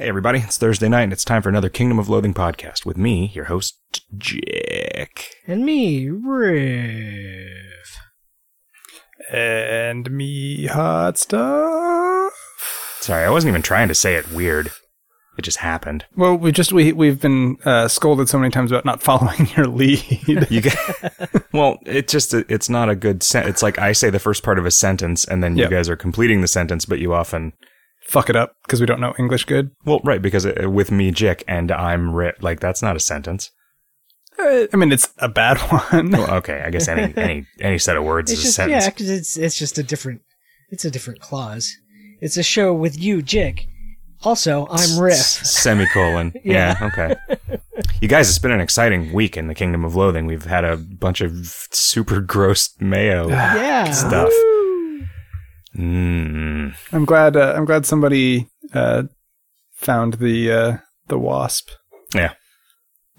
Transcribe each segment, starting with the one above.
Hey everybody, it's Thursday night and it's time for another Kingdom of Loathing podcast with me, your host, Jack. And me, Riff. And me, Hot Stuff. Sorry, I wasn't even trying to say it weird. It just happened. Well, we've been scolded so many times about not following your lead. Well, it's not a good sentence. It's like I say the first part of a sentence and then you guys are completing the sentence, but you often fuck it up because we don't know English good. Well, right, because with me, Jick, and I'm Rip, like, that's not a sentence. I mean, it's a bad one. Well, okay, I guess any set of words is a sentence. Yeah, because it's just a different clause. It's a show with you, Jick. Also, I'm Riff. Semicolon. Yeah, okay. You guys, it's been an exciting week in the Kingdom of Loathing. We've had a bunch of super gross mayo stuff. Woo! Mm. I'm glad somebody found the wasp. Yeah.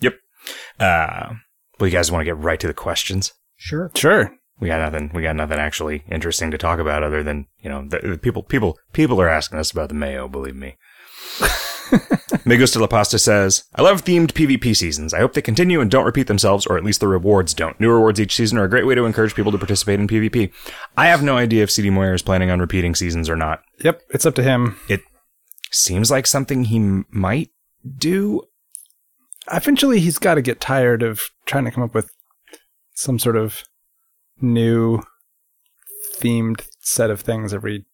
Yep. Well, you guys want to get right to the questions? Sure. We got nothing actually interesting to talk about other than, you know, the people are asking us about the mayo, believe me. Migos de la Pasta says, I love themed PvP seasons. I hope they continue and don't repeat themselves, or at least the rewards don't. New rewards each season are a great way to encourage people to participate in PvP. I have no idea if CDMoyer is planning on repeating seasons or not. Yep, it's up to him. It seems like something he might do. Eventually, he's got to get tired of trying to come up with some sort of new themed set of things every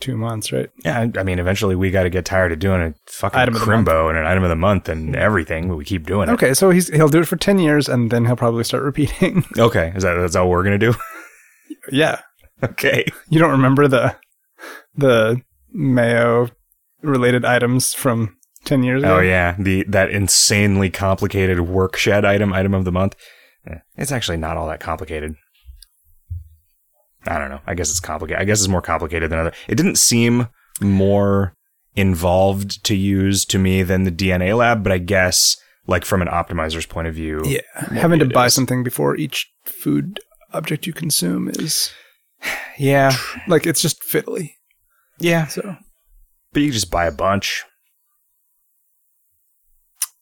2 months, right? Yeah, I mean, eventually we got to get tired of doing a fucking crimbo and an item of the month and everything, but we keep doing it. Okay, so he'll do it for 10 years, and then he'll probably start repeating. Okay, that's all we're going to do? Yeah. Okay. You don't remember the mayo-related items from 10 years ago? Oh, yeah. That insanely complicated workshed item of the month. It's actually not all that complicated. I don't know. I guess it's complicated. I guess it's more complicated than other. It didn't seem more involved to use to me than the DNA lab, but I guess like from an optimizer's point of view. Yeah. Having to buy something before each food object you consume is like it's just fiddly. Yeah. So, but you can just buy a bunch.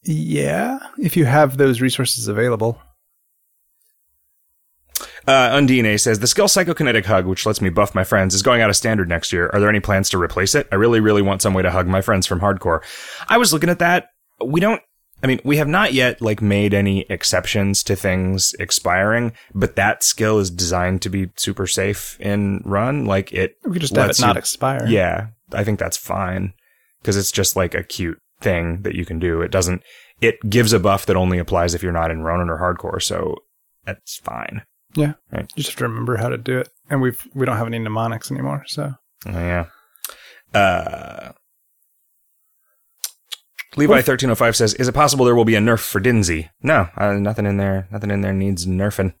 Yeah. If you have those resources available. Undine says, the skill psychokinetic hug, which lets me buff my friends, is going out of standard next year. Are there any plans to replace it? I really, really want some way to hug my friends from hardcore. I was looking at that. We have not yet like made any exceptions to things expiring, but that skill is designed to be super safe in run. Like it, we could just have it not expire. Yeah, I think that's fine because it's just like a cute thing that you can do. It gives a buff that only applies if you're not in Ronin or hardcore. So that's fine. Yeah, right. You just have to remember how to do it, and we don't have any mnemonics anymore. So Levi1305 says, "Is it possible there will be a nerf for Dinzi?" No, nothing in there. Nothing in there needs nerfing.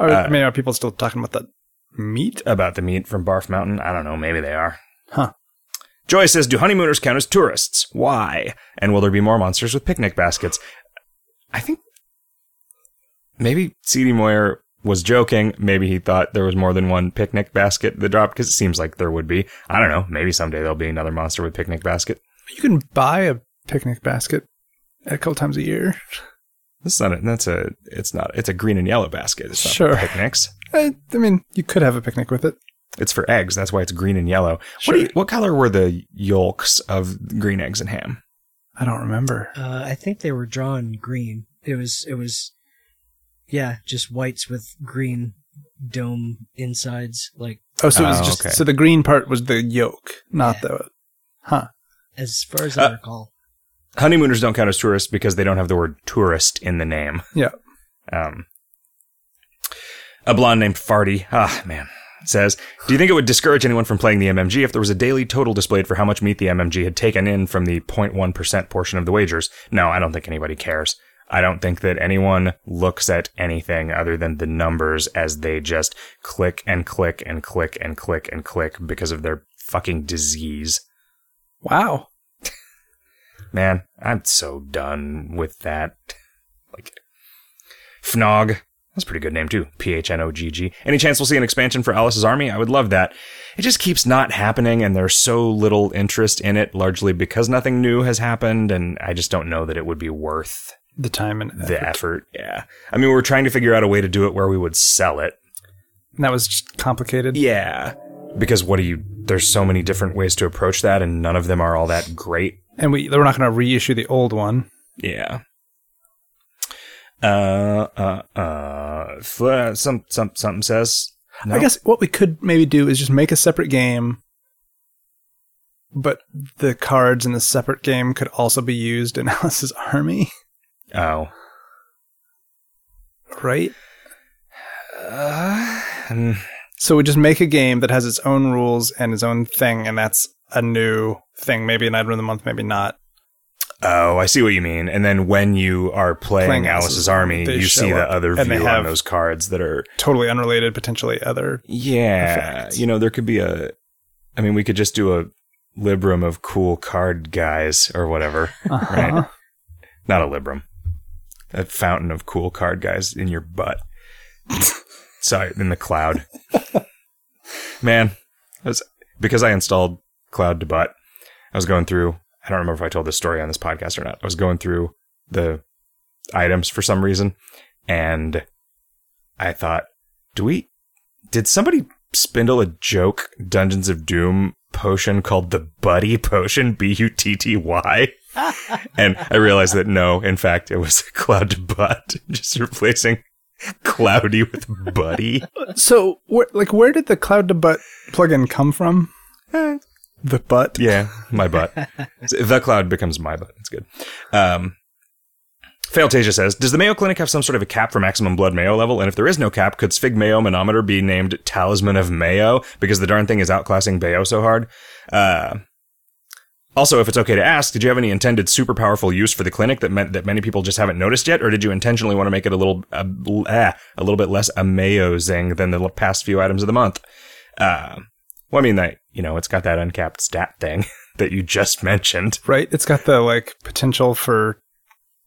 Are people still talking about the meat? About the meat from Barf Mountain? I don't know. Maybe they are. Huh. Joy says, "Do honeymooners count as tourists? Why? And will there be more monsters with picnic baskets?" I think maybe CDMoyer was joking. Maybe he thought there was more than one picnic basket that dropped, because it seems like there would be. I don't know. Maybe someday there'll be another monster with picnic basket. You can buy a picnic basket a couple times a year. It's a green and yellow basket. It's not sure. Picnics. I mean, you could have a picnic with it. It's for eggs. That's why it's green and yellow. Sure. What color were the yolks of green eggs and ham? I don't remember. I think they were drawn green. It was. Yeah, just whites with green dome insides. So the green part was the yolk, not the... Huh. As far as I recall. Honeymooners don't count as tourists because they don't have the word tourist in the name. Yeah. A blonde named Farty, says, do you think it would discourage anyone from playing the MMG if there was a daily total displayed for how much meat the MMG had taken in from the 0.1% portion of the wagers? No, I don't think anybody cares. I don't think that anyone looks at anything other than the numbers as they just click and click and click and click and click because of their fucking disease. Wow. Man, I'm so done with that. Like Fnog That's a pretty good name, too. PHNOGG. Any chance we'll see an expansion for Alice's Army? I would love that. It just keeps not happening, and there's so little interest in it, largely because nothing new has happened, and I just don't know that it would be worth the time and effort. Yeah. I mean, we're trying to figure out a way to do it where we would sell it. And that was just complicated. Yeah. Because there's so many different ways to approach that, and none of them are all that great. And we're not going to reissue the old one. Yeah. Something says. No. I guess what we could maybe do is just make a separate game, but the cards in the separate game could also be used in Alice's Army. Oh. Right? So we just make a game that has its own rules and its own thing, and that's a new thing. Maybe an item of the month, maybe not. Oh, I see what you mean. And then when you are playing Alice's Army, you see the other view on those cards that are totally unrelated, potentially other. Yeah. Effects. You know, there could be we could just do a Librum of cool card guys or whatever. Uh-huh. Right? Not a Librum. A fountain of cool card guys in your butt. Sorry, in the cloud. Man, because I installed Cloud to Butt, I was going through, I don't remember if I told this story on this podcast or not, I was going through the items for some reason, and I thought, did somebody spindle a joke Dungeons of Doom potion called the Buddy Potion, Butty? And I realized that no, in fact, it was Cloud to Butt, just replacing Cloudy with Buddy. So, where did the Cloud to Butt plugin come from? The butt? Yeah, my butt. The cloud becomes my butt. It's good. Failtasia says, does the Mayo Clinic have some sort of a cap for maximum blood mayo level? And if there is no cap, could Sphig Mayo Manometer be named Talisman of Mayo? Because the darn thing is outclassing Bayo so hard. Also, if it's okay to ask, did you have any intended super powerful use for the clinic that meant that many people just haven't noticed yet? Or did you intentionally want to make it a little bit less amazing than the past few items of the month? Well, I mean, it's got that uncapped stat thing that you just mentioned. Right. It's got the potential for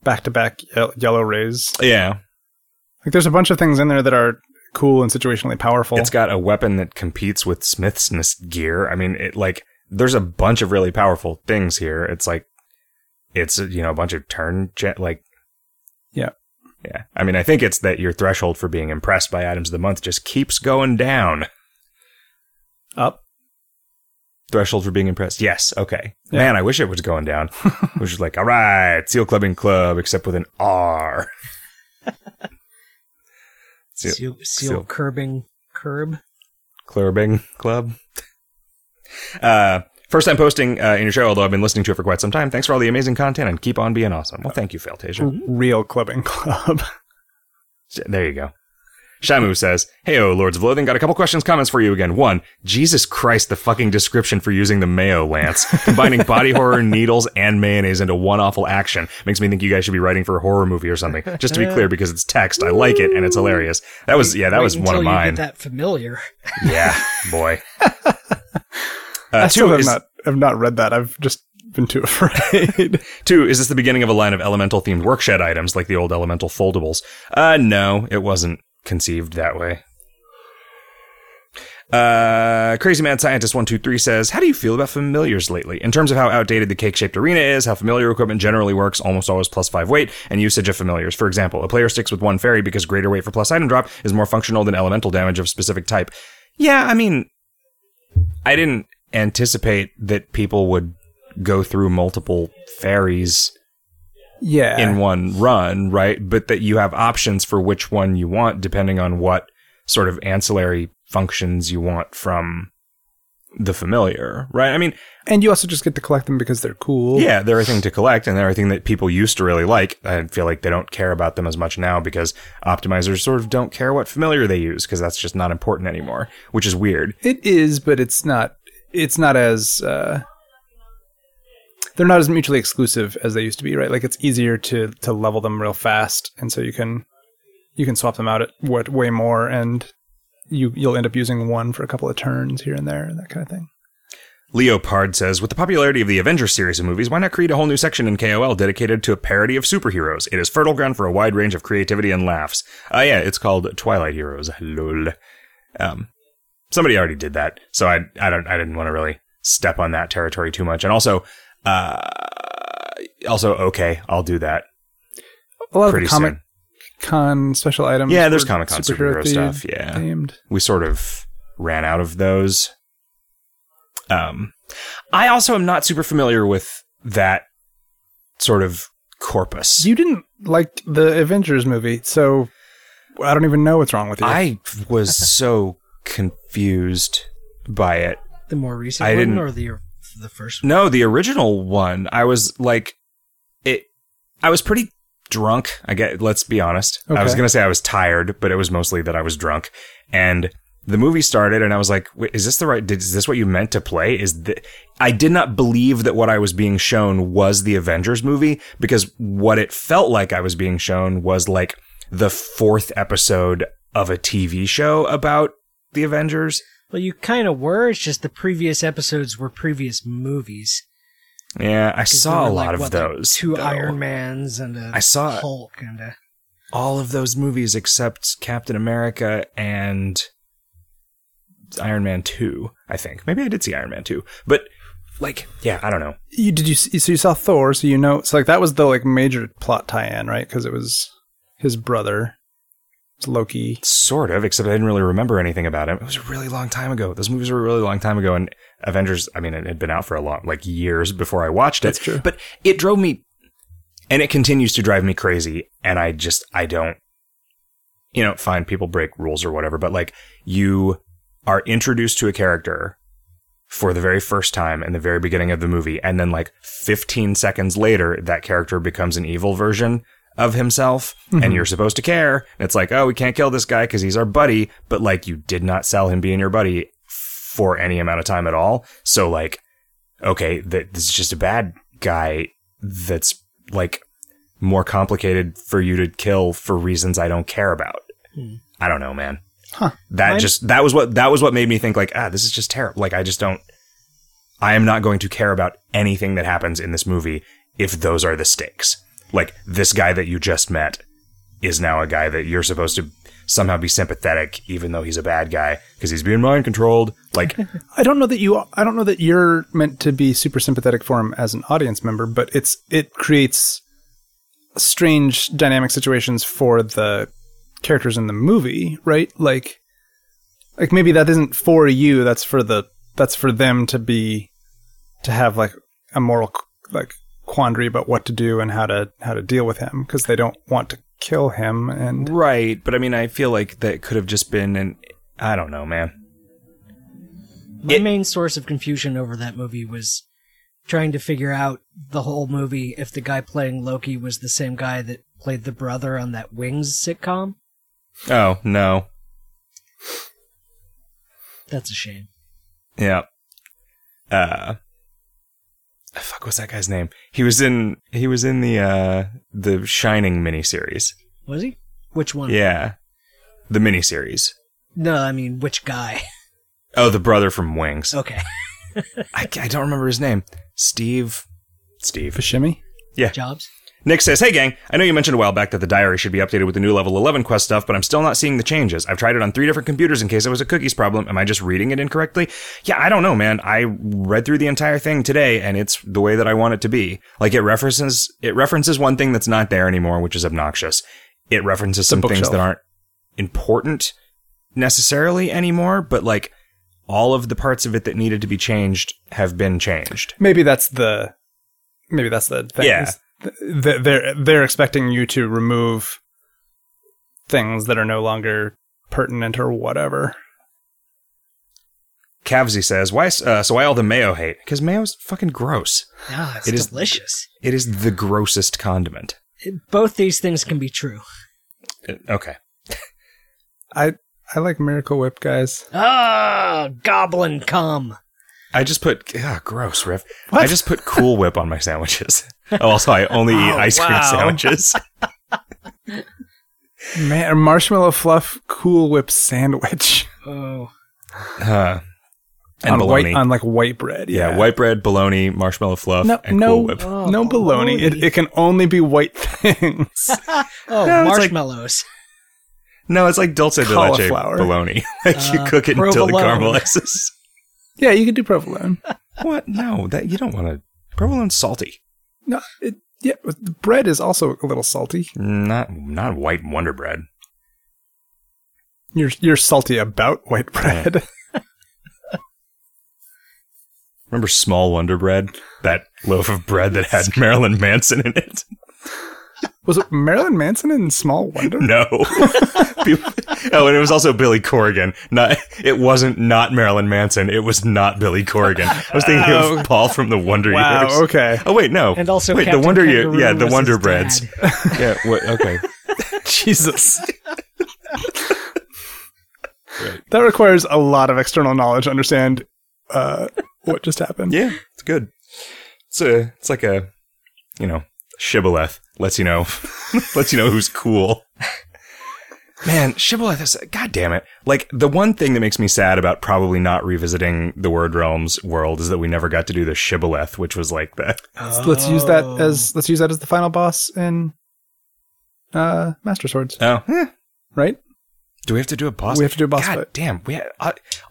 back-to-back yellow rays. Yeah. There's a bunch of things in there that are cool and situationally powerful. It's got a weapon that competes with Smithson's gear. I mean, there's a bunch of really powerful things here. It's a bunch of Yeah. Yeah. I mean, I think it's that your threshold for being impressed by items of the month just keeps going down. Up. Threshold for being impressed. Yes. Okay. Yeah. Man, I wish it was going down. It was just all right, Seal Clubbing Club, except with an R. Seal Curbing Club. First time posting in your show, although I've been listening to it for quite some time. Thanks for all the amazing content and keep on being awesome. Well, thank you, Failtasia. Real Clubbing Club. There you go. Shamu says, hey-o, Lords of Loathing, got a couple questions, comments for you again. One, Jesus Christ, the fucking description for using the mayo lance. Combining body horror, needles, and mayonnaise into one awful action. Makes me think you guys should be writing for a horror movie or something. Just to be clear, because it's text, I like it, and it's hilarious. That was one of mine. You get that familiar. Yeah, boy. I still have not read that. I've just been too afraid. 2, is this the beginning of a line of elemental-themed workshed items, like the old elemental foldables? No, it wasn't conceived that way. Crazy Mad Scientist 123 says, how do you feel about familiars lately in terms of how outdated the cake-shaped arena is, how familiar equipment generally works, almost always +5 weight, and usage of familiars? For example, a player sticks with one fairy because greater weight for plus item drop is more functional than elemental damage of specific type. Yeah, I mean, I didn't anticipate that people would go through multiple fairies in one run, right? But that you have options for which one you want, depending on what sort of ancillary functions you want from the familiar, right? I mean... And you also just get to collect them because they're cool. Yeah, they're a thing to collect, and they're a thing that people used to really like. I feel like they don't care about them as much now because optimizers sort of don't care what familiar they use, because that's just not important anymore, which is weird. It is, but it's not as... They're not as mutually exclusive as they used to be, right? It's easier to level them real fast, and so you can swap them out at way more, and you'll end up using one for a couple of turns here and there, that kind of thing. Leopard says, with the popularity of the Avengers series of movies, why not create a whole new section in KOL dedicated to a parody of superheroes? It is fertile ground for a wide range of creativity and laughs. Yeah, it's called Twilight Heroes. Lol. Somebody already did that, so I didn't want to really step on that territory too much. And also, okay, I'll do that. A lot of the Comic-Con special items. Yeah, there's Comic-Con superhero stuff. Yeah, themed. We sort of ran out of those. I also am not super familiar with that sort of corpus. You didn't like the Avengers movie, so I don't even know what's wrong with you. I was so confused by it. The more recent one or the first one? No, the original one. I was like, I was pretty drunk. Let's be honest. Okay. I was going to say I was tired, but it was mostly that I was drunk. And the movie started and I was like, wait, is this what you meant to play? I did not believe that what I was being shown was the Avengers movie, because what it felt like I was being shown was like the fourth episode of a TV show about the Avengers. Well, you kind of were. It's just the previous episodes were previous movies. Yeah, I saw a lot of those. Like two Iron Mans and a Hulk and all of those movies except Captain America and Iron Man 2, I think. Maybe I did see Iron Man 2, but like, yeah, I don't know. You saw Thor, so you know. So like that was the like major plot tie-in, right? Because it was his brother, it was Loki. Sort of, except I didn't really remember anything about him. It was a really long time ago. Those movies were a really long time ago, and Avengers, I mean, it had been out for a long, like years before I watched it. That's true. But it drove me, and it continues to drive me crazy. And I don't, fine, people break rules or whatever, but like you are introduced to a character for the very first time in the very beginning of the movie. And then like 15 seconds later, that character becomes an evil version of himself. Mm-hmm. And you're supposed to care. And it's like, oh, we can't kill this guy because he's our buddy. But like, you did not sell him being your buddy for any amount of time at all. So like, okay, this is just a bad guy that's like more complicated for you to kill for reasons I don't care about. Mm. I don't know, man. Huh. That was what made me think like, this is just terrible. Like, I am not going to care about anything that happens in this movie if those are the stakes. Like, this guy that you just met is now a guy that you're supposed to somehow be sympathetic, even though he's a bad guy because he's being mind controlled. Like, I don't know that you're meant to be super sympathetic for him as an audience member, but it creates strange dynamic situations for the characters in the movie, right? Like maybe that isn't for you, that's for them to have like a moral like quandary about what to do and how to deal with him, because they don't want to kill him. And right, but I mean, I feel like that could have just been I don't know, man. My main source of confusion over that movie was trying to figure out the whole movie if the guy playing Loki was the same guy that played the brother on that Wings sitcom. Oh, no. That's a shame. Yeah. Fuck, what's that guy's name? He was in the Shining miniseries. Was he? Which one? Yeah. The miniseries. No, I mean, which guy? Oh, the brother from Wings. Okay. I don't remember his name. Steve. Buscemi? Yeah. Jobs? Nick says, hey gang, I know you mentioned a while back that the diary should be updated with the new level 11 quest stuff, but I'm still not seeing the changes. I've tried it on 3 different computers in case it was a cookies problem. Am I just reading it incorrectly? Yeah, I don't know, man. I read through the entire thing today and it's the way that I want it to be. Like, it references one thing that's not there anymore, which is obnoxious. It references some things that aren't important necessarily anymore, but like all of the parts of it that needed to be changed have been changed. Maybe that's the thing. Yeah. They're expecting you to remove things that are no longer pertinent or whatever. Cavsy says, why all the mayo hate? Because mayo's fucking gross. Ah, oh, it's delicious. It is the grossest condiment. Both these things can be true. Okay. I like Miracle Whip, guys. Ah, oh, goblin cum. I just put... gross, Riff. What? I just put Cool Whip on my sandwiches. Oh, also, I only eat ice cream sandwiches. Man, a marshmallow fluff Cool Whip sandwich. Oh. and bologna. On white bread. Yeah, white bread, bologna, marshmallow fluff, and Cool Whip. Oh, no bologna. It can only be white things. Marshmallows. It's like dulce de leche bologna. You cook it until it caramelizes. Yeah, you could do provolone. What? No, that you don't want to. Provolone's salty. No, the bread is also a little salty. Not white Wonder Bread. You're salty about white bread. Yeah. Remember Small Wonder Bread? That loaf of bread that had Marilyn Manson in it. Was it Marilyn Manson in Small Wonder? No. And it was also Billy Corgan. It wasn't Marilyn Manson. It was not Billy Corgan. I was thinking of Paul from the Wonder Years. Wow, okay. Oh, wait, no. And also Captain the Wonder Years. Yeah, the Wonder Breads. Yeah, okay. Jesus. Right. That requires a lot of external knowledge to understand what just happened. Yeah, it's good. It's like a, Shibboleth. Lets you know who's cool. Man, Shibboleth is... God damn it. Like, the one thing that makes me sad about probably not revisiting the Word Realms world is that we never got to do the Shibboleth, which was like that. Oh. Let's use that as the final boss in Master Swords. Oh. Yeah. Right? Do we have to do a boss? We have to do a boss. God fight. Damn. We had,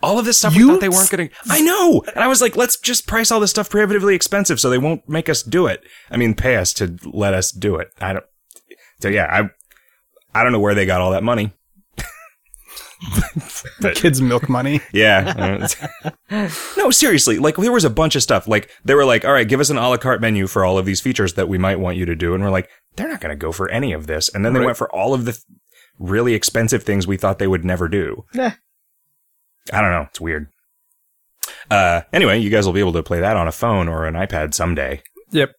all of this stuff we thought they weren't going to... I know! And I was like, let's just price all this stuff prohibitively expensive so they won't make us do it. I mean, pay us to let us do it. I don't know where they got all that money. The kids' milk money. Yeah. No, seriously. Like, there was a bunch of stuff. Like, they were like, all right, give us an a la carte menu for all of these features that we might want you to do. And we're like, they're not going to go for any of this. And then they went for all of the... really expensive things we thought they would never do. Nah. I don't know. It's weird. Anyway, you guys will be able to play that on a phone or an iPad someday. Yep.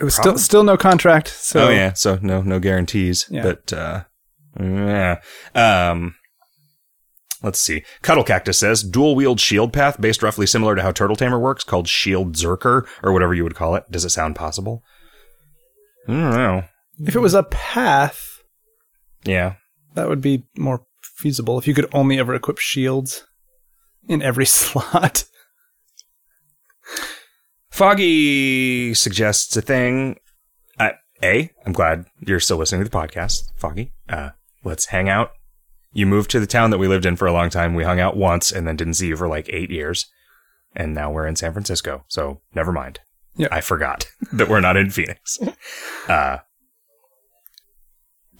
It was still no contract. So. Oh, yeah. So no guarantees. Yeah. But, yeah. Let's see. Cuddle Cactus says, dual-wield shield path based roughly similar to how Turtle Tamer works, called Shield Zerker, or whatever you would call it. Does it sound possible? I don't know. If it was a path... Yeah. That would be more feasible if you could only ever equip shields in every slot. Foggy suggests a thing. I'm glad you're still listening to the podcast, Foggy. Let's hang out. You moved to the town that we lived in for a long time. We hung out once and then didn't see you for like 8 years. And now we're in San Francisco. So never mind. Yep. I forgot that we're not in Phoenix.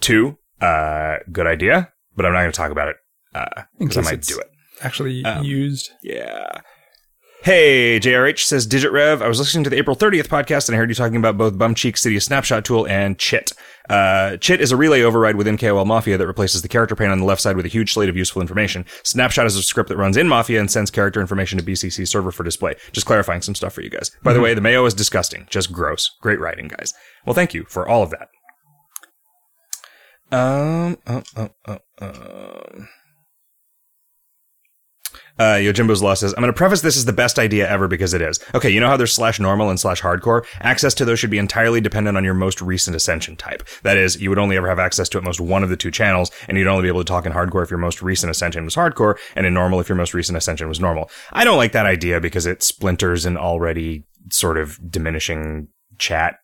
2. Good idea, but I'm not going to talk about it because I might do it. Actually used. Yeah. Hey, JRH says, DigitRev, I was listening to the April 30th podcast and I heard you talking about both Bumcheek City Snapshot Tool and Chit. Chit is a relay override within KOL Mafia that replaces the character pane on the left side with a huge slate of useful information. Snapshot is a script that runs in Mafia and sends character information to BCC server for display. Just clarifying some stuff for you guys. By the way, the mayo is disgusting. Just gross. Great writing, guys. Well, thank you for all of that. Yojimbo's Law says, I'm going to preface this as the best idea ever because it is. Okay, you know how there's /normal and /hardcore? Access to those should be entirely dependent on your most recent ascension type. That is, you would only ever have access to at most one of the two channels, and you'd only be able to talk in hardcore if your most recent ascension was hardcore, and in normal if your most recent ascension was normal. I don't like that idea because it splinters an already sort of diminishing chat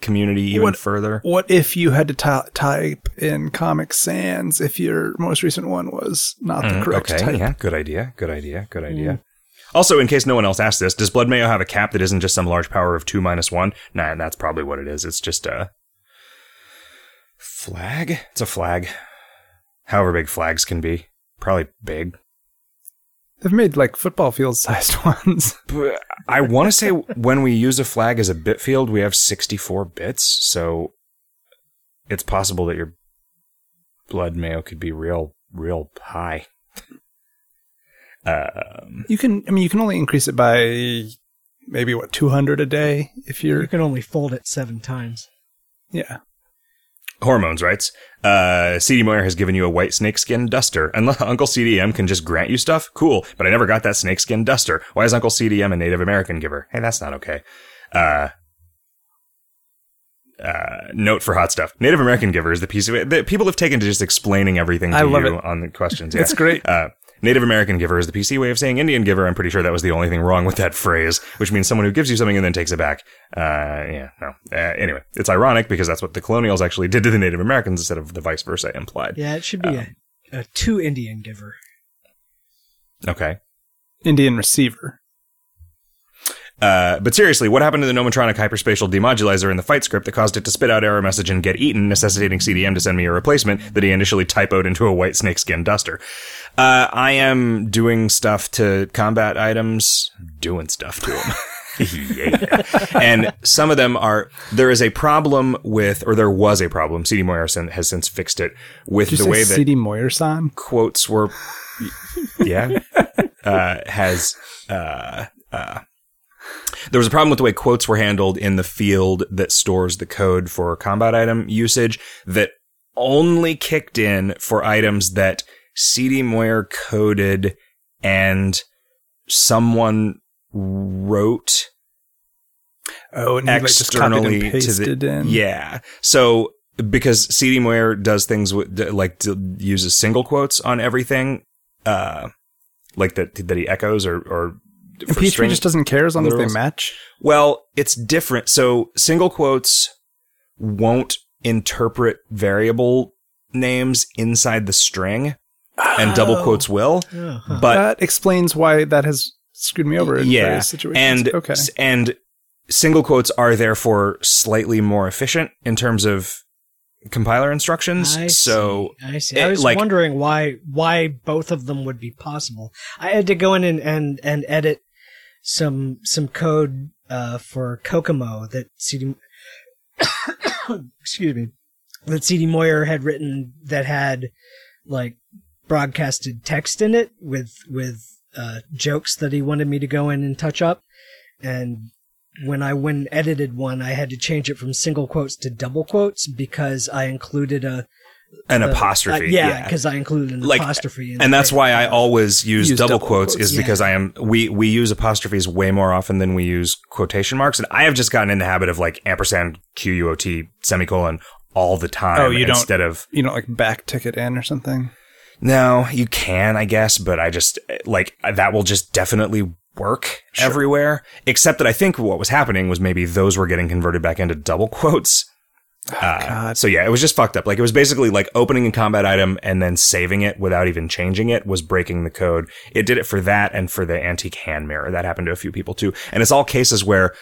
community further. What if you had to type in Comic Sans if your most recent one was not the correct type? Yeah, good idea. Also, in case no one else asked this, does Blood Mayo have a cap that isn't just some large power of 2 - 1? Nah, that's probably what it is. It's just a flag. It's a flag. However big flags can be. Probably big. They've made like football field sized ones. I want to say when we use a flag as a bit field, we have 64 bits. So it's possible that your Blood Mayo could be real, real high. You can only increase it by maybe 200 a day if you can only fold it 7 times. Yeah. Hormones writes, CDMoyer has given you a white snakeskin duster. Unless Uncle CDM can just grant you stuff? Cool, but I never got that snakeskin duster. Why is Uncle CDM a Native American giver? Hey, that's not okay. Note for hot stuff. Native American giver is the piece of it that people have taken to just explaining everything to you on the questions. Yeah. It's great. Native American giver is the PC way of saying Indian giver. I'm pretty sure that was the only thing wrong with that phrase, which means someone who gives you something and then takes it back. Anyway, it's ironic because that's what the colonials actually did to the Native Americans instead of the vice versa implied. Yeah, it should be a to Indian giver. Okay. Indian receiver. But seriously, what happened to the Nomotronic hyperspatial demodulizer in the fight script that caused it to spit out error message and get eaten, necessitating CDM to send me a replacement that he initially typoed into a white snakeskin duster? I am doing stuff to combat items, doing stuff to them. Yeah. And some of them are, there was a problem. CDMoyer has since fixed it with the way that CDMoyer-san quotes were, yeah, there was a problem with the way quotes were handled in the field that stores the code for combat item usage that only kicked in for items that CDMoyer coded and someone wrote externally like just copied and pasted to the in. Yeah. So because CDMoyer does things with, like uses single quotes on everything, like that he echoes or and P3 just doesn't care as long as they match? Well, it's different. So single quotes won't interpret variable names inside the string, and double quotes will. Uh-huh. But that explains why that has screwed me over in various situations. And, okay. And single quotes are therefore slightly more efficient in terms of compiler instructions. I see. I was wondering why both of them would be possible. I had to go in and edit some code for Kokomo that CDMoyer had written that had like broadcasted text in it with jokes that he wanted me to go in and touch up. And when I went and edited one, I had to change it from single quotes to double quotes because I included an apostrophe. Because I included an apostrophe. And that's why I always use double quotes is because we use apostrophes way more often than we use quotation marks. And I have just gotten in the habit of like ampersand QUOT semicolon all the time. Oh, you don't like back tick it in or something? No, you can, I guess. But I just like that will just definitely work everywhere, except that I think what was happening was maybe those were getting converted back into double quotes. So yeah, it was just fucked up. Like it was basically like opening a combat item and then saving it without even changing it was breaking the code. It did it for that and for the antique hand mirror. That happened to a few people too. And it's all cases where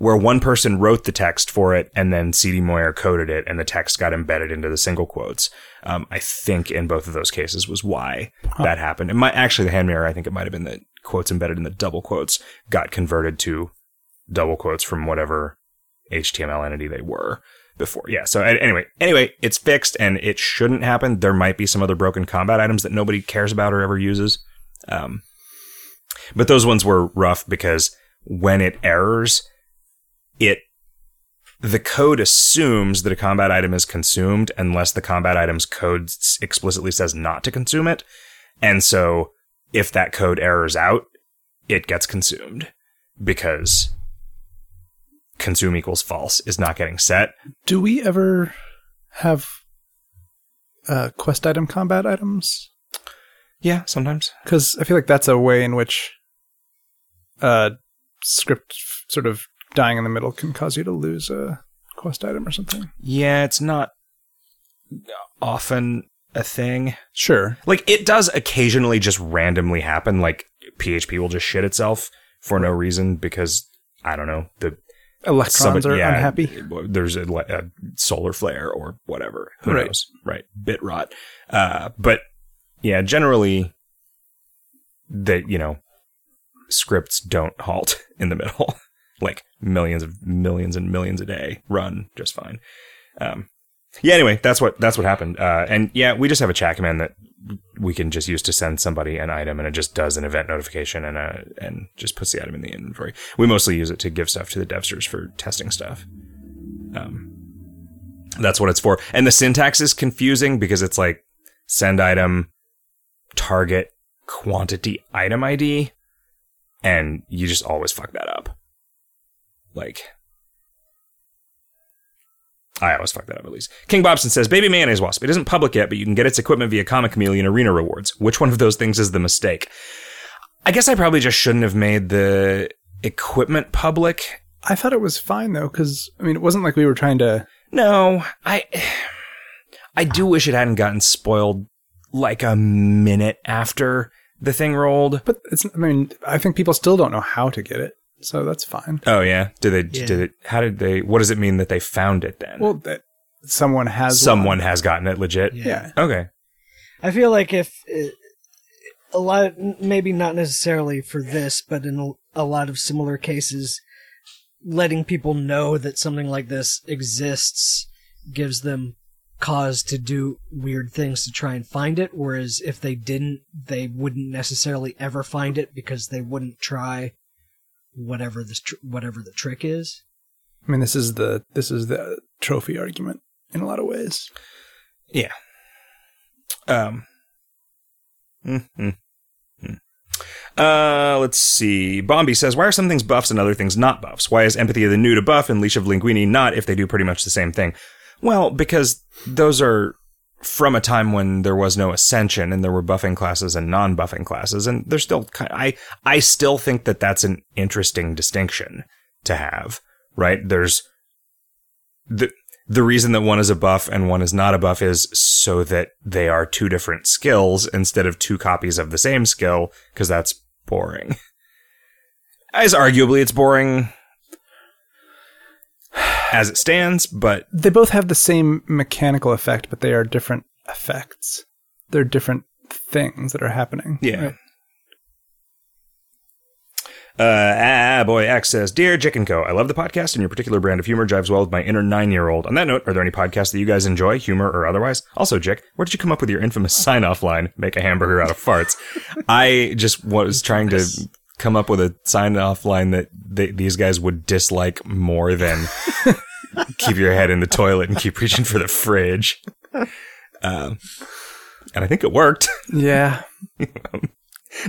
one person wrote the text for it and then CDMoyer coded it and the text got embedded into the single quotes. I think in both of those cases was why that happened. The hand mirror, I think it might have been the quotes embedded in the double quotes got converted to double quotes from whatever HTML entity they were before. Yeah. So anyway, it's fixed and it shouldn't happen. There might be some other broken combat items that nobody cares about or ever uses. But those ones were rough because when it errors, the code assumes that a combat item is consumed unless the combat item's code explicitly says not to consume it. And so if that code errors out, it gets consumed because consume equals false is not getting set. Do we ever have quest item combat items? Yeah, sometimes. Because I feel like that's a way in which script sort of dying in the middle can cause you to lose a quest item or something. Yeah, it's not often a thing. Sure. Like, it does occasionally just randomly happen. Like, PHP will just shit itself for no reason because, I don't know, the electrons are unhappy. There's a solar flare or whatever. Who knows? Right. Bit rot. But, yeah, generally, scripts don't halt in the middle. Like millions and millions a day run just fine. Anyway, that's what happened. We just have a chat command that we can just use to send somebody an item, and it just does an event notification and just puts the item in the inventory. We mostly use it to give stuff to the devsters for testing stuff. That's what it's for. And the syntax is confusing because it's like send item, target, quantity, item ID, and you just always fuck that up. Like, I always fuck that up at least. King Bobson says, Baby Mayonnaise Wasp. It isn't public yet, but you can get its equipment via Comic Chameleon Arena Rewards. Which one of those things is the mistake? I guess I probably just shouldn't have made the equipment public. I thought it was fine, though, because, I mean, it wasn't like we were trying to... No, I do wish it hadn't gotten spoiled like a minute after the thing rolled. But, it's. I mean, I think people still don't know how to get it. So that's fine. Oh, yeah. What does it mean that they found it then? Well, that someone has gotten it legit. Yeah. Okay. I feel like maybe not necessarily for this, but in a lot of similar cases, letting people know that something like this exists gives them cause to do weird things to try and find it. Whereas if they didn't, they wouldn't necessarily ever find it because they wouldn't try whatever the trick is. I mean, this is the trophy argument in a lot of ways. Yeah. Let's see. Bombi says, why are some things buffs and other things not buffs? Why is Empathy of the Nude a buff and Leash of Linguini not if they do pretty much the same thing? Well, because those are from a time when there was no ascension and there were buffing classes and non-buffing classes, and there's still kind of, I still think that that's an interesting distinction to have, right? There's the reason that one is a buff and one is not a buff is so that they are two different skills instead of two copies of the same skill, because that's boring. As arguably it's boring as it stands, but... They both have the same mechanical effect, but they are different effects. They're different things that are happening. Yeah. Right? Boy X says, Dear Jick and Co., I love the podcast, and your particular brand of humor jives well with my inner 9-year-old. On that note, are there any podcasts that you guys enjoy, humor or otherwise? Also, Jick, where did you come up with your infamous sign-off line, make a hamburger out of farts? I just was trying to come up with a sign-off line that these guys would dislike more than keep your head in the toilet and keep reaching for the fridge. And I think it worked. Yeah.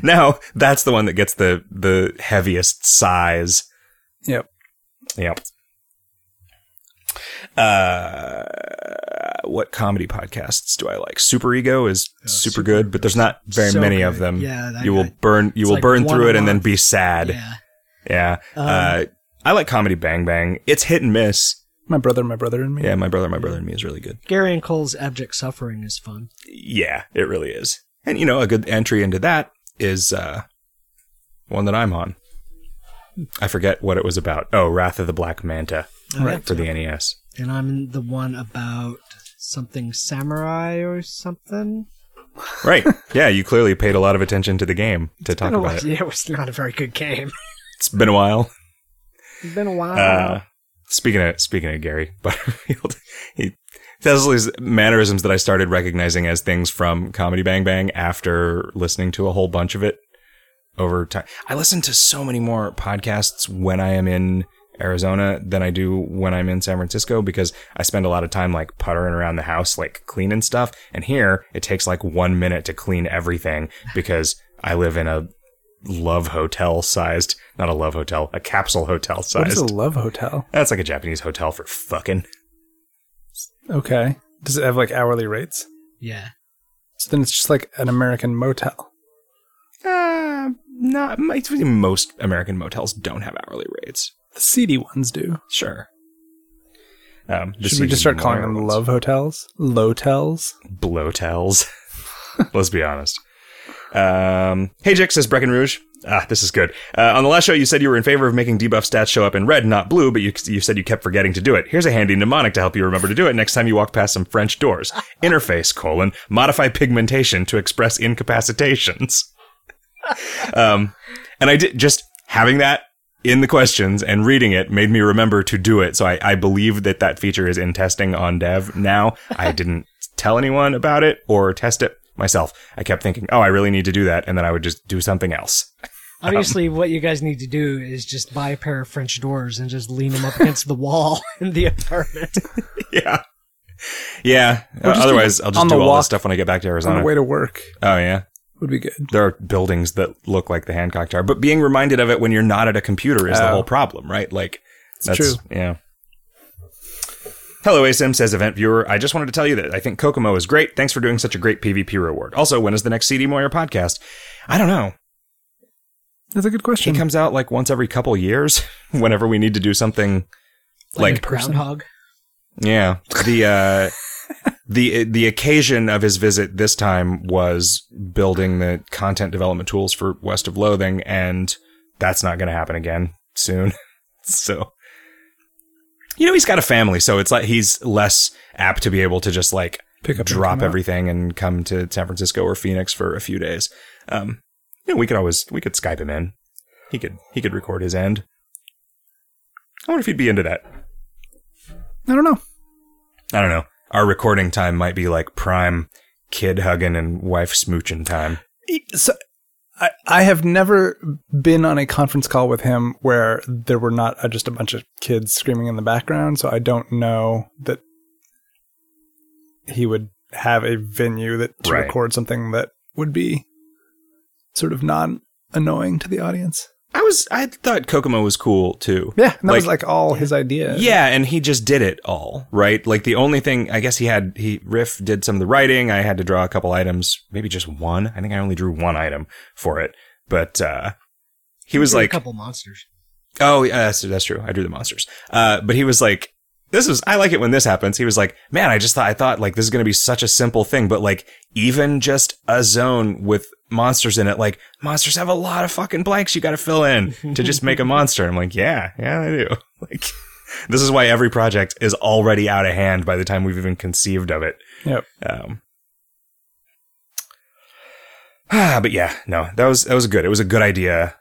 Now, that's the one that gets the heaviest sighs. Yep. What comedy podcasts do I like? Super Ego is super good, but there's not very many of them. Yeah, you will burn through it and then be sad. Yeah. I like Comedy Bang Bang. It's hit and miss. My Brother, My Brother and Me. Yeah, My Brother, My Brother and Me is really good. Gary and Cole's Abject Suffering is fun. Yeah, it really is. And, you know, a good entry into that is one that I'm on. I forget what it was about. Oh, Wrath of the Black Manta. Right, for the NES. And I'm in the one about something samurai or something. Right. Yeah, you clearly paid a lot of attention to the game to talk about it. Yeah, it was not a very good game. It's been a while. Speaking of Gary Butterfield, he tells these mannerisms that I started recognizing as things from Comedy Bang Bang after listening to a whole bunch of it over time. I listen to so many more podcasts when I am in Arizona than I do when I'm in San Francisco, because I spend a lot of time like puttering around the house, like cleaning stuff. And here it takes like 1 minute to clean everything because I live in a capsule hotel sized. What is a love hotel? That's like a Japanese hotel for fucking. Okay. Does it have like hourly rates? Yeah. So then it's just like an American motel. Most American motels don't have hourly rates. The seedy ones do. Sure. Should we just start calling them love hotels? Lotels? Blotels. Let's be honest. Hey, Jick, says Breckin Rouge. Ah, this is good. On the last show, you said you were in favor of making debuff stats show up in red, not blue, but you said you kept forgetting to do it. Here's a handy mnemonic to help you remember to do it next time you walk past some French doors. Interface, modify pigmentation to express incapacitations. And I did, just having that in the questions and reading it made me remember to do it. So I believe that feature is in testing on dev now. I didn't tell anyone about it or test it myself. I kept thinking, oh, I really need to do that. And then I would just do something else. Obviously, what you guys need to do is just buy a pair of French doors and just lean them up against the wall in the apartment. Yeah. Yeah. Otherwise, I'll just do all this stuff when I get back to Arizona. On the way to work. Oh, yeah. Would be good. There are buildings that look like the Hancock Tower, but being reminded of it when you're not at a computer is the whole problem, right? Like, that's true. Yeah. Hello, ASM, says event viewer. I just wanted to tell you that I think Kokomo is great. Thanks for doing such a great PvP reward. Also, when is the next CDMoyer podcast? I don't know. That's a good question. It comes out like once every couple years, whenever we need to do something like Groundhog. Yeah. The occasion of his visit this time was building the content development tools for West of Loathing, and that's not going to happen again soon. So, you know, he's got a family, so it's like he's less apt to be able to just like pick up, drop everything and come to San Francisco or Phoenix for a few days. You know, we could Skype him in. He could record his end. I wonder if he'd be into that. I don't know. Our recording time might be like prime kid hugging and wife smooching time. So I have never been on a conference call with him where there were not just a bunch of kids screaming in the background. So I don't know that he would have a venue to record something that would be sort of non-annoying to the audience. I thought Kokomo was cool too. Yeah, and that was like all his idea. Yeah, and he just did it all, right? Like the only thing, I guess Riff did some of the writing. I had to draw a couple items, maybe just one. I think I only drew one item for it, but he was like a couple monsters. Oh, yeah, that's true. I drew the monsters, but he was like, I like it when this happens. He was like, man, I thought like this is going to be such a simple thing, but like even just a zone with monsters in it, like monsters have a lot of fucking blanks you got to fill in to just make a monster. I'm like, yeah, they do. Like, this is why every project is already out of hand by the time we've even conceived of it. Yep. But yeah, no, that was good. It was a good idea,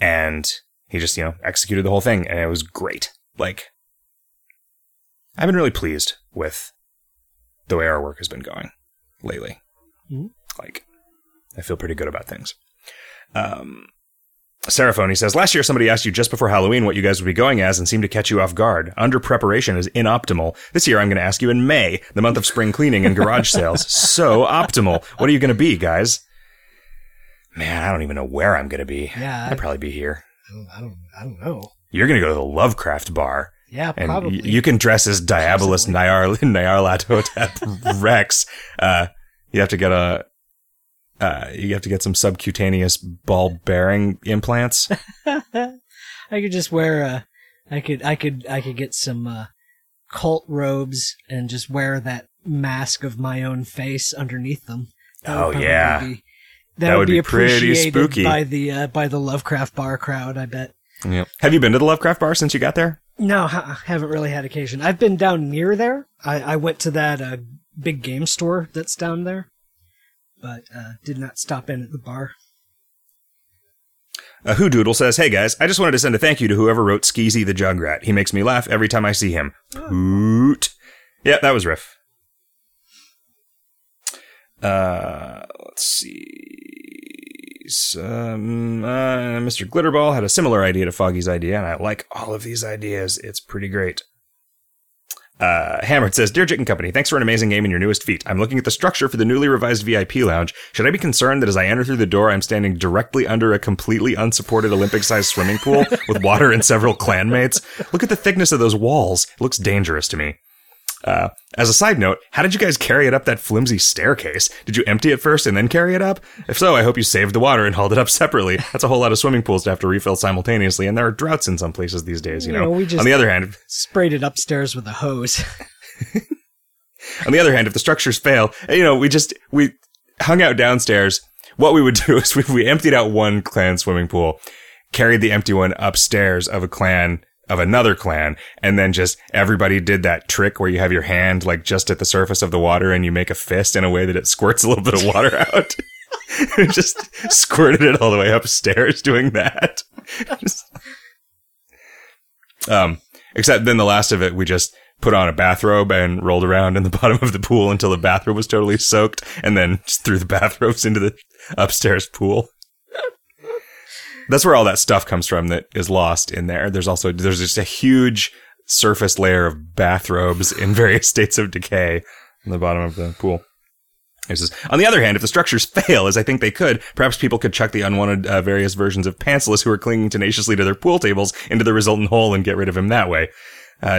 and he just, you know, executed the whole thing, and it was great. Like, I've been really pleased with the way our work has been going lately. Mm-hmm. Like, I feel pretty good about things. Seraphone says, last year somebody asked you just before Halloween what you guys would be going as and seemed to catch you off guard. Under preparation is inoptimal. This year I'm going to ask you in May, the month of spring cleaning and garage sales. So optimal. What are you going to be, guys? Man, I don't even know where I'm going to be. Yeah, I'd probably be here. I don't know. You're going to go to the Lovecraft bar. Yeah, probably. And you can dress as Diabolus Nyarlathotep Rex. You have to get some subcutaneous ball bearing implants. I could get some cult robes and just wear that mask of my own face underneath them. That would be pretty spooky by the Lovecraft bar crowd, I bet. Yep. Have you been to the Lovecraft bar since you got there? No, I haven't really had occasion. I've been down near there. I went to that big game store that's down there, but did not stop in at the bar. Who Doodle says, hey guys, I just wanted to send a thank you to whoever wrote Skeezy the Jugrat. He makes me laugh every time I see him. Oh. Hoot. Yeah, that was Riff. Let's see. Mr. Glitterball had a similar idea to Foggy's idea, and I like all of these ideas. It's pretty great. Hammered says, Dear Jit and Company, thanks for an amazing game and your newest feat. I'm looking at the structure for the newly revised VIP lounge. Should I be concerned that as I enter through the door, I'm standing directly under a completely unsupported Olympic-sized swimming pool with water and several clanmates? Look at the thickness of those walls. It looks dangerous to me. As a side note, how did you guys carry it up that flimsy staircase? Did you empty it first and then carry it up? If so, I hope you saved the water and hauled it up separately. That's a whole lot of swimming pools to have to refill simultaneously, and there are droughts in some places these days, you know. We just, on the other hand, sprayed it upstairs with a hose. On the other hand, if the structures fail, you know, we hung out downstairs. What we would do is we emptied out one clan swimming pool, carried the empty one upstairs of another clan, and then just everybody did that trick where you have your hand like just at the surface of the water and you make a fist in a way that it squirts a little bit of water out. Just squirted it all the way upstairs doing that. Except then the last of it, we just put on a bathrobe and rolled around in the bottom of the pool until the bathrobe was totally soaked, and then just threw the bathrobes into the upstairs pool. That's where all that stuff comes from that is lost in there. There's just a huge surface layer of bathrobes in various states of decay in the bottom of the pool. It says, on the other hand, if the structures fail, as I think they could, perhaps people could chuck the unwanted various versions of pantsless who are clinging tenaciously to their pool tables into the resultant hole and get rid of him that way.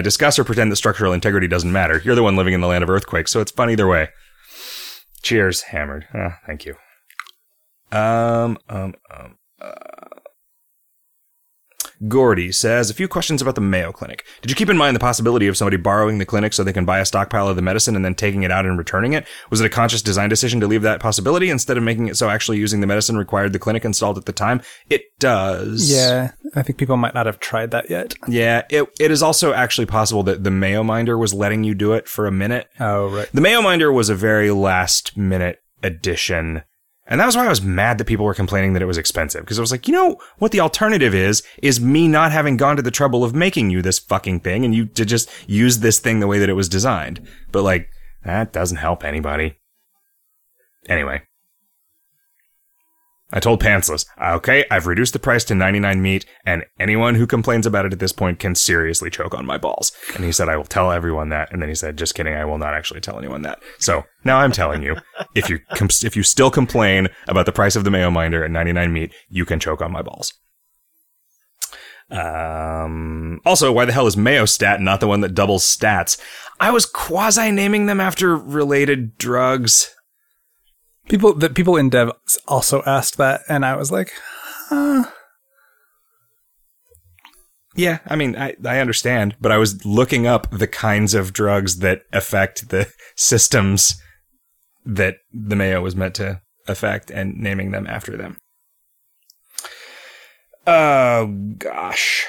Discuss or pretend that structural integrity doesn't matter. You're the one living in the land of earthquakes, so it's fun either way. Cheers, Hammered. Thank you. Gordy says, a few questions about the Mayo Clinic. Did you keep in mind the possibility of somebody borrowing the clinic so they can buy a stockpile of the medicine and then taking it out and returning it? Was it a conscious design decision to leave that possibility instead of making it so actually using the medicine required the clinic installed at the time? It does. Yeah, I think people might not have tried that yet. Yeah, it is also actually possible that the Mayo Minder was letting you do it for a minute. Oh, right. The Mayo Minder was a very last minute addition. And that was why I was mad that people were complaining that it was expensive. Because I was like, you know, what the alternative is me not having gone to the trouble of making you this fucking thing and you to just use this thing the way that it was designed. But, like, that doesn't help anybody. Anyway. I told Pantsless, okay, I've reduced the price to 99 meat, and anyone who complains about it at this point can seriously choke on my balls. And he said, I will tell everyone that. And then he said, just kidding, I will not actually tell anyone that. So now I'm telling you, if you still complain about the price of the Mayo Minder at 99 meat, you can choke on my balls. Also, why the hell is Mayo Stat not the one that doubles stats? I was quasi-naming them after related drugs. People in dev also asked that, and I was like, huh. Yeah, I mean, I understand, but I was looking up the kinds of drugs that affect the systems that the Mayo was meant to affect and naming them after them. Oh, gosh.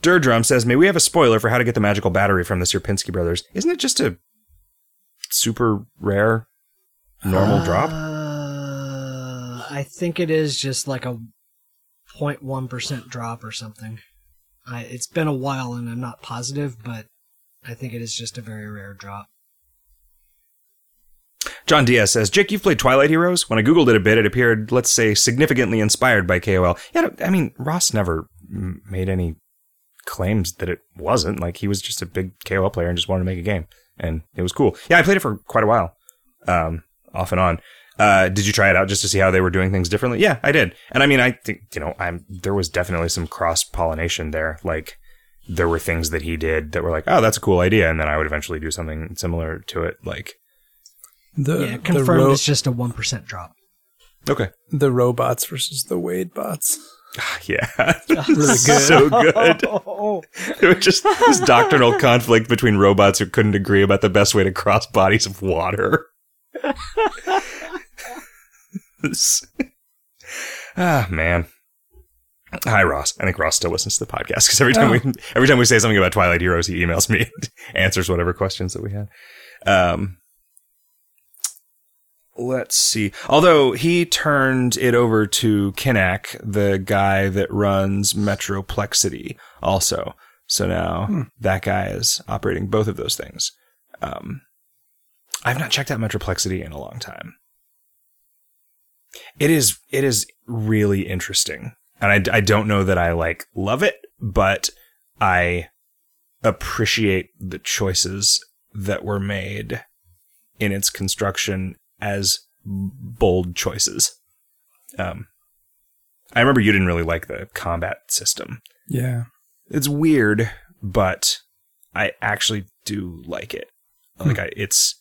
Durdrum says, may we have a spoiler for how to get the magical battery from the Sierpinski brothers? Isn't it just a super rare normal drop? I think it is just like a 0.1% drop or something. It's been a while and I'm not positive, but I think it is just a very rare drop. John Diaz says, Jake, you've played Twilight Heroes? When I Googled it a bit, it appeared, let's say, significantly inspired by KOL. Yeah, I mean, Ross never made any claims that it wasn't. Like, he was just a big KOL player and just wanted to make a game. And it was cool. Yeah, I played it for quite a while, off and on. Did you try it out just to see how they were doing things differently? Yeah, I did. And I mean, I think, you know, there was definitely some cross-pollination there. Like, there were things that he did that were like, oh, that's a cool idea. And then I would eventually do something similar to it. Like, it's just a 1% drop. Okay. The robots versus the Wade bots. Yeah, really good. So good. It was just this doctrinal conflict between robots who couldn't agree about the best way to cross bodies of water. Man. Hi, Ross. I think Ross still listens to the podcast because every time we say something about Twilight Heroes, he emails me and answers whatever questions that we had. Let's see. Although he turned it over to Kinnack, the guy that runs Metroplexity also. So now that guy is operating both of those things. I've not checked out Metroplexity in a long time. It is really interesting. And I don't know that I like love it, but I appreciate the choices that were made in its construction as bold choices. I remember you didn't really like the combat system. Yeah. It's weird, but I actually do like it. Like, it's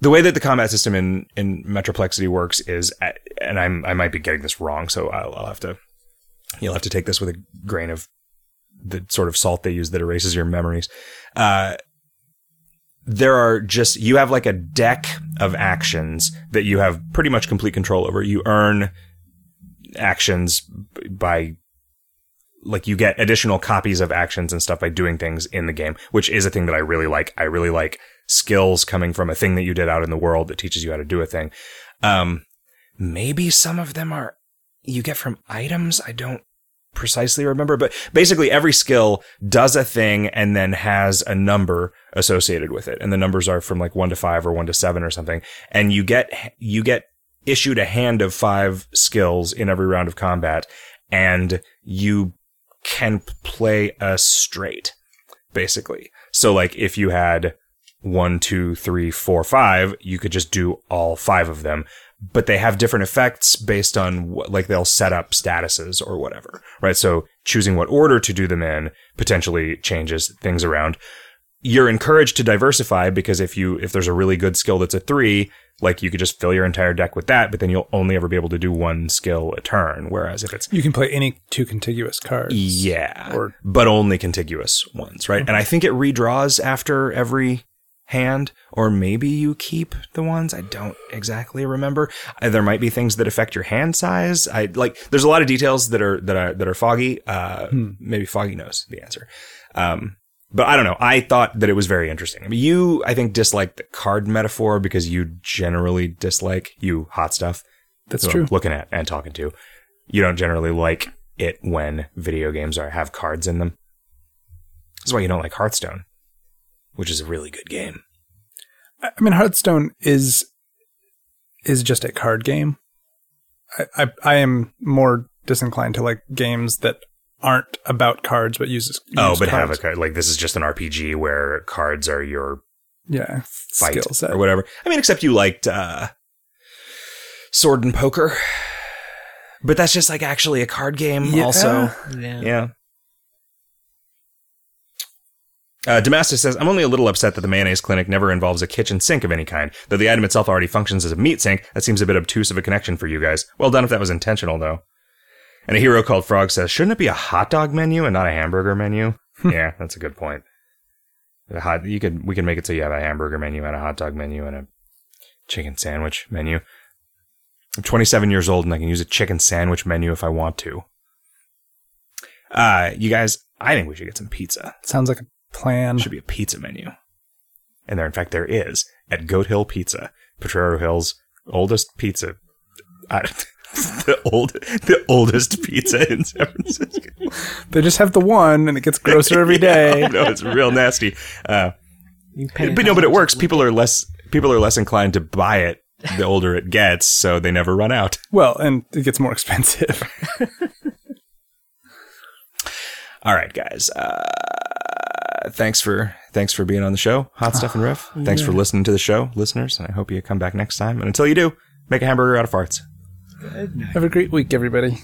the way that the combat system in Metroplexity works is, and I might be getting this wrong, so you'll have to take this with a grain of the sort of salt they use that erases your memories. There are just, you have like a deck of actions that you have pretty much complete control over. You earn actions by, like, you get additional copies of actions and stuff by doing things in the game, which is a thing that I really like. I really like skills coming from a thing that you did out in the world that teaches you how to do a thing. Maybe some of them are, you get from items. I don't precisely remember, but basically every skill does a thing and then has a number associated with it, and the numbers are from like 1 to 5 or 1 to 7 or something, and you get issued a hand of 5 skills in every round of combat, and you can play a straight, basically. So like if you had 1, 2, 3, 4, 5, you could just do all 5 of them. but they have different effects based on what, like they'll set up statuses or whatever, right? So choosing what order to do them in potentially changes things around. You're encouraged to diversify because if there's a really good skill that's a 3, like you could just fill your entire deck with that, but then you'll only ever be able to do one skill a turn. Whereas if it's... You can play any 2 contiguous cards. Yeah, but only contiguous ones, right? Mm-hmm. And I think it redraws after every hand, or maybe you keep the ones. I don't exactly remember. There might be things that affect your hand size. There's a lot of details that are foggy. Maybe Foggy knows the answer. But I don't know. I thought that it was very interesting. I mean, you, I think, dislike the card metaphor because you generally dislike hot stuff. That's true. I'm looking at and talking to. You don't generally like it when video games have cards in them. That's why you don't like Hearthstone, which is a really good game. I mean, Hearthstone is just a card game. I am more disinclined to like games that aren't about cards but have a card. Like, this is just an RPG where cards are your fight skill set or whatever. I mean, except you liked Sword and Poker, but that's just like actually a card game. Damascus says, I'm only a little upset that the mayonnaise clinic never involves a kitchen sink of any kind. Though the item itself already functions as a meat sink, that seems a bit obtuse of a connection for you guys. Well done if that was intentional, though. And a hero called Frog says, shouldn't it be a hot dog menu and not a hamburger menu? Yeah, that's a good point. We can make it so you have a hamburger menu and a hot dog menu and a chicken sandwich menu. I'm 27 years old and I can use a chicken sandwich menu if I want to. You guys, I think we should get some pizza. Sounds like a plan. Should be a pizza menu. And there is at Goat Hill Pizza, Potrero Hill's oldest pizza. The oldest pizza in San Francisco. They just have the one, and it gets grosser every day. No, it's real nasty. But it works. People are less inclined to buy it the older it gets, so they never run out. Well, and it gets more expensive. All right, guys. Thanks for being on the show, Hot Stuff and Riff. Yeah. Thanks for listening to the show, listeners, and I hope you come back next time. And until you do, make a hamburger out of farts. Have a great week, everybody.